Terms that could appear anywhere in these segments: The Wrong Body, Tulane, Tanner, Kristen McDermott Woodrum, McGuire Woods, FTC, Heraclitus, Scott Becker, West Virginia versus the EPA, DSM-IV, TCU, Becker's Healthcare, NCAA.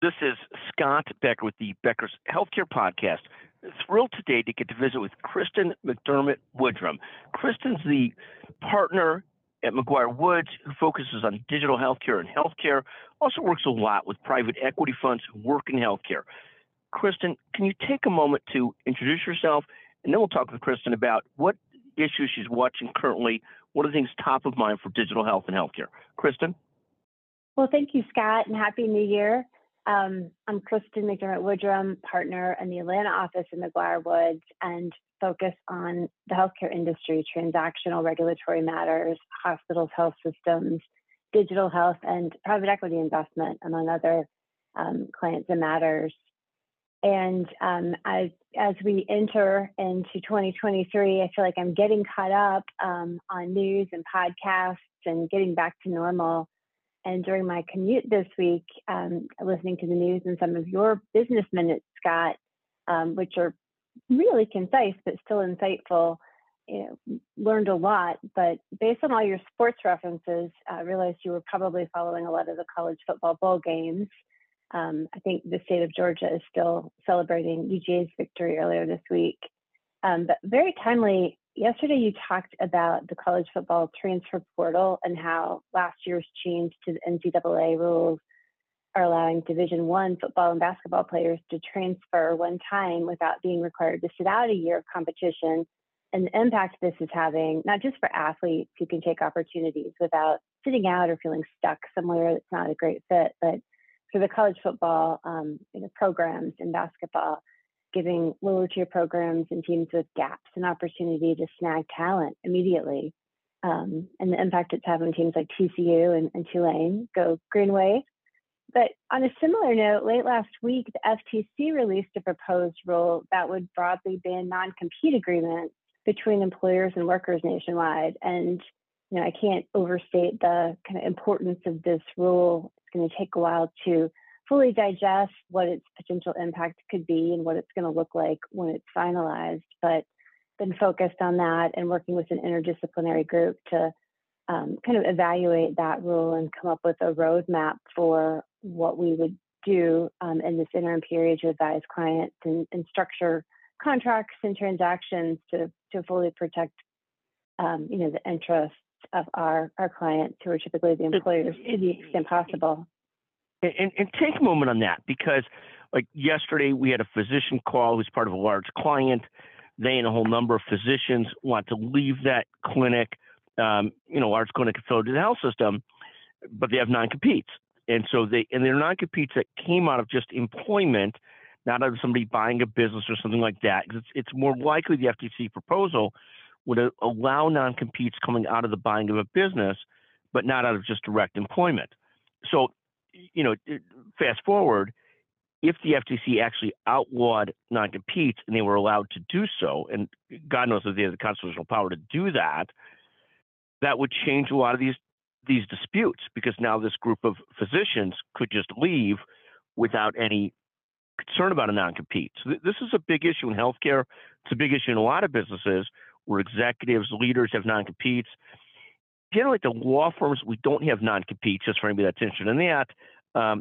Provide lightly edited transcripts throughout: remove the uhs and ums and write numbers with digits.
This is Scott Becker with the Becker's Healthcare Podcast. Thrilled today to get to visit with Kristen McDermott Woodrum. Kristen's the partner at McGuire Woods, who focuses on digital healthcare and healthcare, also works a lot with private equity funds who work in healthcare. Kristen, can you take a moment to introduce yourself? And then we'll talk with Kristen about what issues she's watching currently, what are the things top of mind for digital health and healthcare. Kristen? Well, thank you, Scott, and Happy New Year. I'm Kristen McDermott Woodrum, partner in the Atlanta office in McGuire Woods, and focus on the healthcare industry, transactional regulatory matters, hospitals, health systems, digital health, and private equity investment, among other clients and matters. And as we enter into 2023, I feel like I'm getting caught up on news and podcasts and getting back to normal. And during my commute this week, listening to the news and some of your business minutes, Scott, which are really concise but still insightful, you know, learned a lot. But based on all your sports references, I realized you were probably following a lot of the college football bowl games. I think the state of Georgia is still celebrating UGA's victory earlier this week. But very timely, yesterday you talked about the college football transfer portal and how last year's change to the NCAA rules are allowing Division I football and basketball players to transfer one time without being required to sit out a year of competition, and the impact this is having, not just for athletes who can take opportunities without sitting out or feeling stuck somewhere that's not a great fit, but for the college football programs and basketball, giving lower tier programs and teams with gaps an opportunity to snag talent immediately. And the impact it's having on teams like TCU and Tulane. Go Green Wave. But on a similar note, late last week, the FTC released a proposed rule that would broadly ban non-compete agreements between employers and workers nationwide. And you know, I can't overstate the kind of importance of this rule. It's going to take a while to fully digest what its potential impact could be and what it's going to look like when it's finalized, but been focused on that and working with an interdisciplinary group to kind of evaluate that rule and come up with a roadmap for what we would do in this interim period to advise clients and structure contracts and transactions to fully protect the interests of our clients, who are typically the employers, to the extent possible. And take a moment on that, because like yesterday we had a physician call who's part of a large client. They and a whole number of physicians want to leave that clinic, large clinic affiliated to the health system, but they have non-competes. And so their non-competes that came out of just employment, not out of somebody buying a business or something like that. It's more likely the FTC proposal would allow non-competes coming out of the buying of a business, but not out of just direct employment. So, you know, fast forward, if the FTC actually outlawed non-competes and they were allowed to do so, and God knows that they have the constitutional power to do that, that would change a lot of these disputes, because now this group of physicians could just leave without any concern about a non-compete. So this is a big issue in healthcare. It's a big issue in a lot of businesses where executives, leaders have non-competes. Generally, the law firms, we don't have non-competes, just for anybody that's interested in that.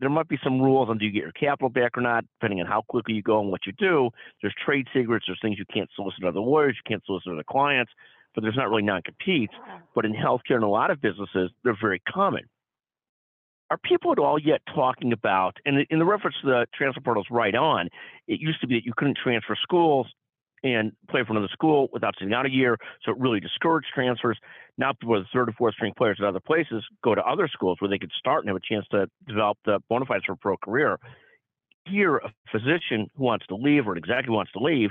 There might be some rules on do you get your capital back or not, depending on how quickly you go and what you do. There's trade secrets. There's things you can't solicit other lawyers. You can't solicit other clients. But there's not really non-competes. But in healthcare and a lot of businesses, they're very common. Are people at all yet talking about, and in the reference to the transfer portal is right on, it used to be that you couldn't transfer schools and play for another school without sitting out a year, so it really discouraged transfers. Now people are the third or fourth string players at other places, go to other schools where they could start and have a chance to develop the bona fides for a pro career. Here, a physician who wants to leave or an executive wants to leave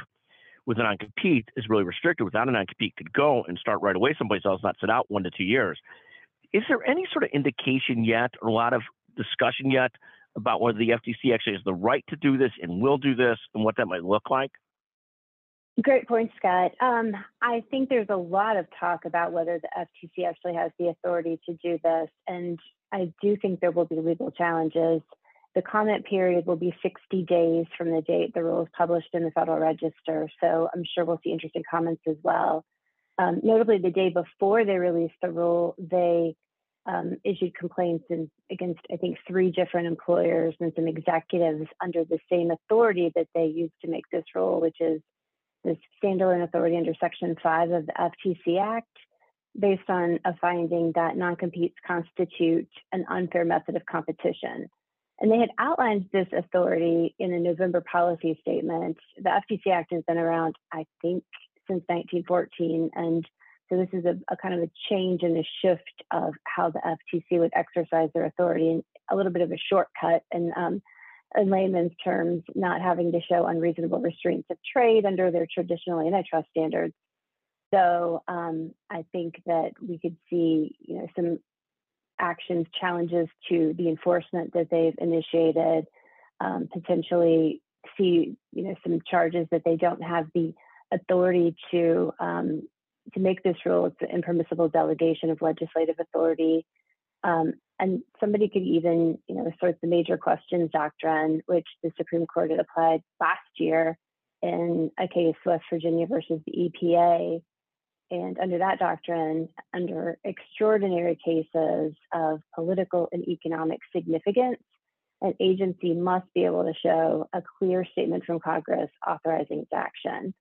with a non-compete is really restricted. Without a non-compete, could go and start right away someplace else, not sit out 1 to 2 years. Is there any sort of indication yet or a lot of discussion yet about whether the FTC actually has the right to do this and will do this and what that might look like? Great point, Scott. I think there's a lot of talk about whether the FTC actually has the authority to do this, and I do think there will be legal challenges. The comment period will be 60 days from the date the rule is published in the Federal Register, so I'm sure we'll see interesting comments as well. Notably, the day before they released the rule, they issued complaints against, I think, 3 different employers and some executives under the same authority that they used to make this rule, which is this standalone authority under Section 5 of the FTC Act, based on a finding that non-competes constitute an unfair method of competition. And they had outlined this authority in a November policy statement. The FTC Act has been around, I think, since 1914. And so this is a kind of a change and a shift of how the FTC would exercise their authority, and a little bit of a shortcut. And in layman's terms, not having to show unreasonable restraints of trade under their traditional antitrust standards. So I think that we could see, you know, some actions, challenges to the enforcement that they've initiated, potentially see, you know, some charges that they don't have the authority to make this rule. It's an impermissible delegation of legislative authority. And somebody could even, you know, assert the major questions doctrine, which the Supreme Court had applied last year in a case, West Virginia versus the EPA. And under that doctrine, under extraordinary cases of political and economic significance, an agency must be able to show a clear statement from Congress authorizing its action.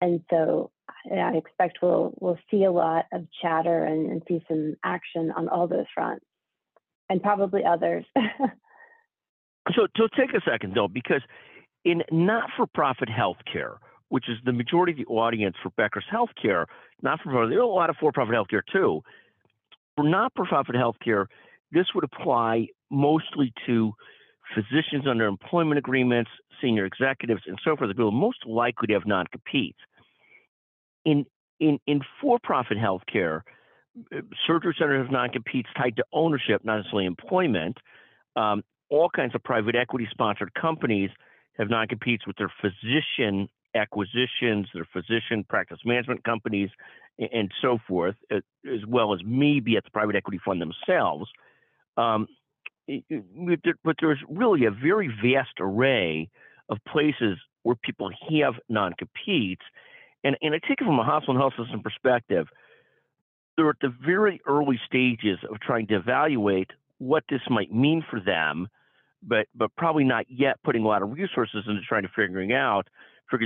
And so I expect we'll see a lot of chatter and see some action on all those fronts, and probably others. So take a second, though, because in not-for-profit healthcare, which is the majority of the audience for Becker's healthcare, not-for-profit, there are a lot of for-profit healthcare too. For not-for-profit healthcare, this would apply mostly to physicians under employment agreements, senior executives, and so forth, the people most likely to have non-competes. In for-profit healthcare, surgery centers have non-competes tied to ownership, not necessarily employment. All kinds of private equity-sponsored companies have non-competes with their physician acquisitions, their physician practice management companies, and so forth, as well as maybe at the private equity fund themselves. But there's really a very vast array of places where people have non-competes. And I take it from a hospital and health system perspective, they're at the very early stages of trying to evaluate what this might mean for them, but probably not yet putting a lot of resources into trying to figuring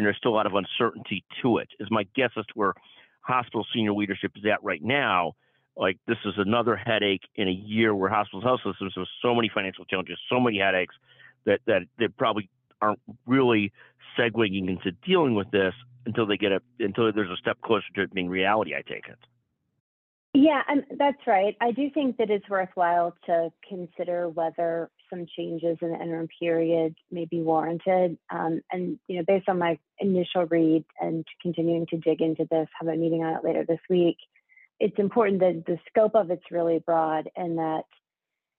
there's still a lot of uncertainty to it, is my guess as to where hospital senior leadership is at right now. Like, this is another headache in a year where hospitals and health systems have so many financial challenges, so many headaches that they probably aren't really segueing into dealing with this until there's a step closer to it being reality, I take it. Yeah, that's right. I do think that it's worthwhile to consider whether some changes in the interim period may be warranted. And, you know, based on my initial read and continuing to dig into this, have a meeting on it later this week, it's important that the scope of it's really broad and that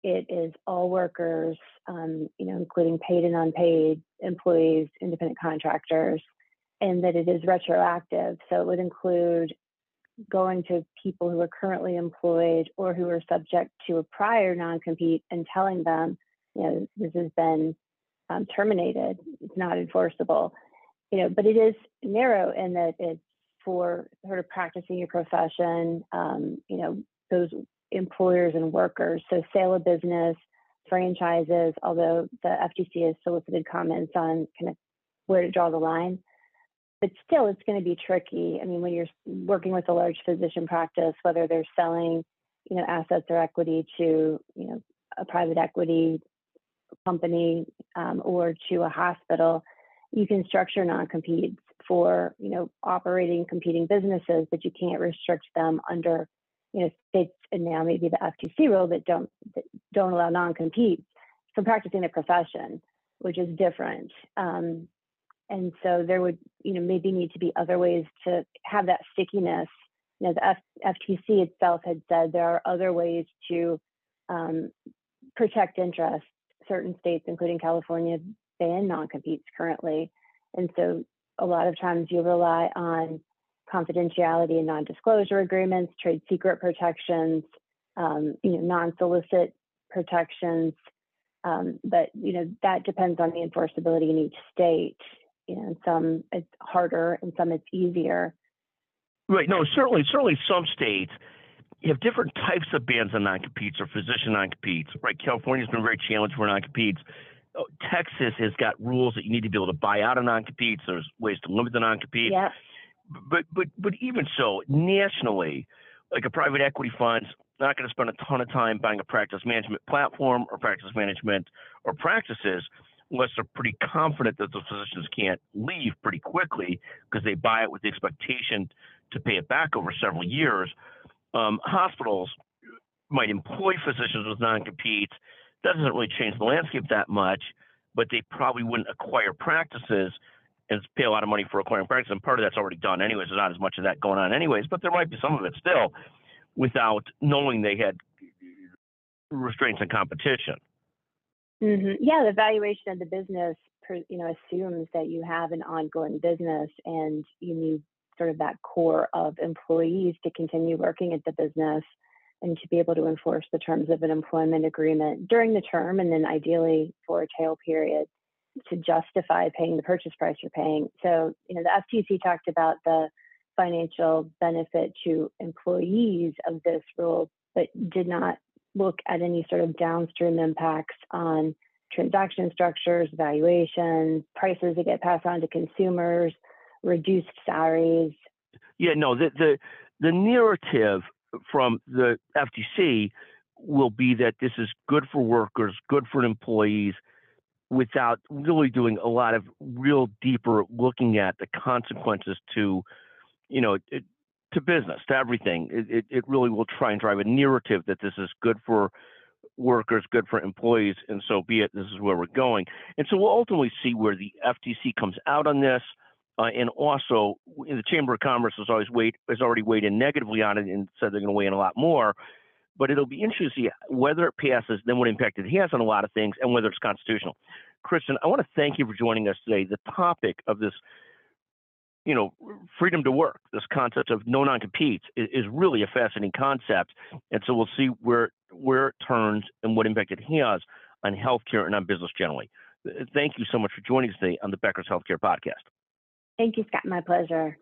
it is all workers, you know, including paid and unpaid employees, independent contractors, and that it is retroactive. So it would include going to people who are currently employed or who are subject to a prior non-compete and telling them, you know, this has been terminated, it's not enforceable, you know, but it is narrow in that it's for sort of practicing your profession, you know, those employers and workers. So sale of business, franchises, although the FTC has solicited comments on kind of where to draw the line. But still, it's going to be tricky. I mean, when you're working with a large physician practice, whether they're selling, you know, assets or equity to, you know, a private equity company or to a hospital, you can structure non-competes for, you know, operating competing businesses, but you can't restrict them under, you know, states and now maybe the FTC rule that don't allow non-competes from practicing their profession, which is different. And so there would, you know, maybe need to be other ways to have that stickiness. You know, the FTC itself had said there are other ways to protect interests. Certain states, including California, ban non-competes currently. And so a lot of times you rely on confidentiality and non-disclosure agreements, trade secret protections, you know, non-solicit protections. But, you know, that depends on the enforceability in each state. You know, in some it's harder, and some it's easier. Right. No, certainly some states, You have different types of bans on non-competes or physician non-competes, right? California's been very challenged for non-competes. Texas has got rules that you need to be able to buy out a non-compete. So there's ways to limit the non-compete. Yeah. But even so, nationally, like a private equity fund's not going to spend a ton of time buying a practice management platform or practice management or practices unless they're pretty confident that the physicians can't leave pretty quickly because they buy it with the expectation to pay it back over several years. Hospitals might employ physicians with non-competes. That doesn't really change the landscape that much, but they probably wouldn't acquire practices and pay a lot of money for acquiring practices. And part of that's already done anyways. There's not as much of that going on anyways, but there might be some of it still without knowing they had restraints on competition. Mm-hmm. Yeah, the valuation of the business, assumes that you have an ongoing business and you need sort of that core of employees to continue working at the business and to be able to enforce the terms of an employment agreement during the term and then ideally for a tail period to justify paying the purchase price you're paying. So, the FTC talked about the financial benefit to employees of this rule, but did not look at any sort of downstream impacts on transaction structures, valuations, prices that get passed on to consumers, reduced salaries. Yeah, no, the narrative from the FTC will be that this is good for workers, good for employees, without really doing a lot of real deeper looking at the consequences to business, to everything. It really will try and drive a narrative that this is good for workers, good for employees, and so be it. This is where we're going. And so we'll ultimately see where the FTC comes out on this. And also, the Chamber of Commerce has already weighed in negatively on it and said they're going to weigh in a lot more. But it'll be interesting to see whether it passes, then what impact it has on a lot of things, and whether it's constitutional. Kristen, I want to thank you for joining us today. The topic of this, freedom to work, this concept of no non-competes is really a fascinating concept. And so we'll see where it turns and what impact it has on healthcare and on business generally. Thank you so much for joining us today on the Becker's Healthcare Podcast. Thank you, Scott. My pleasure.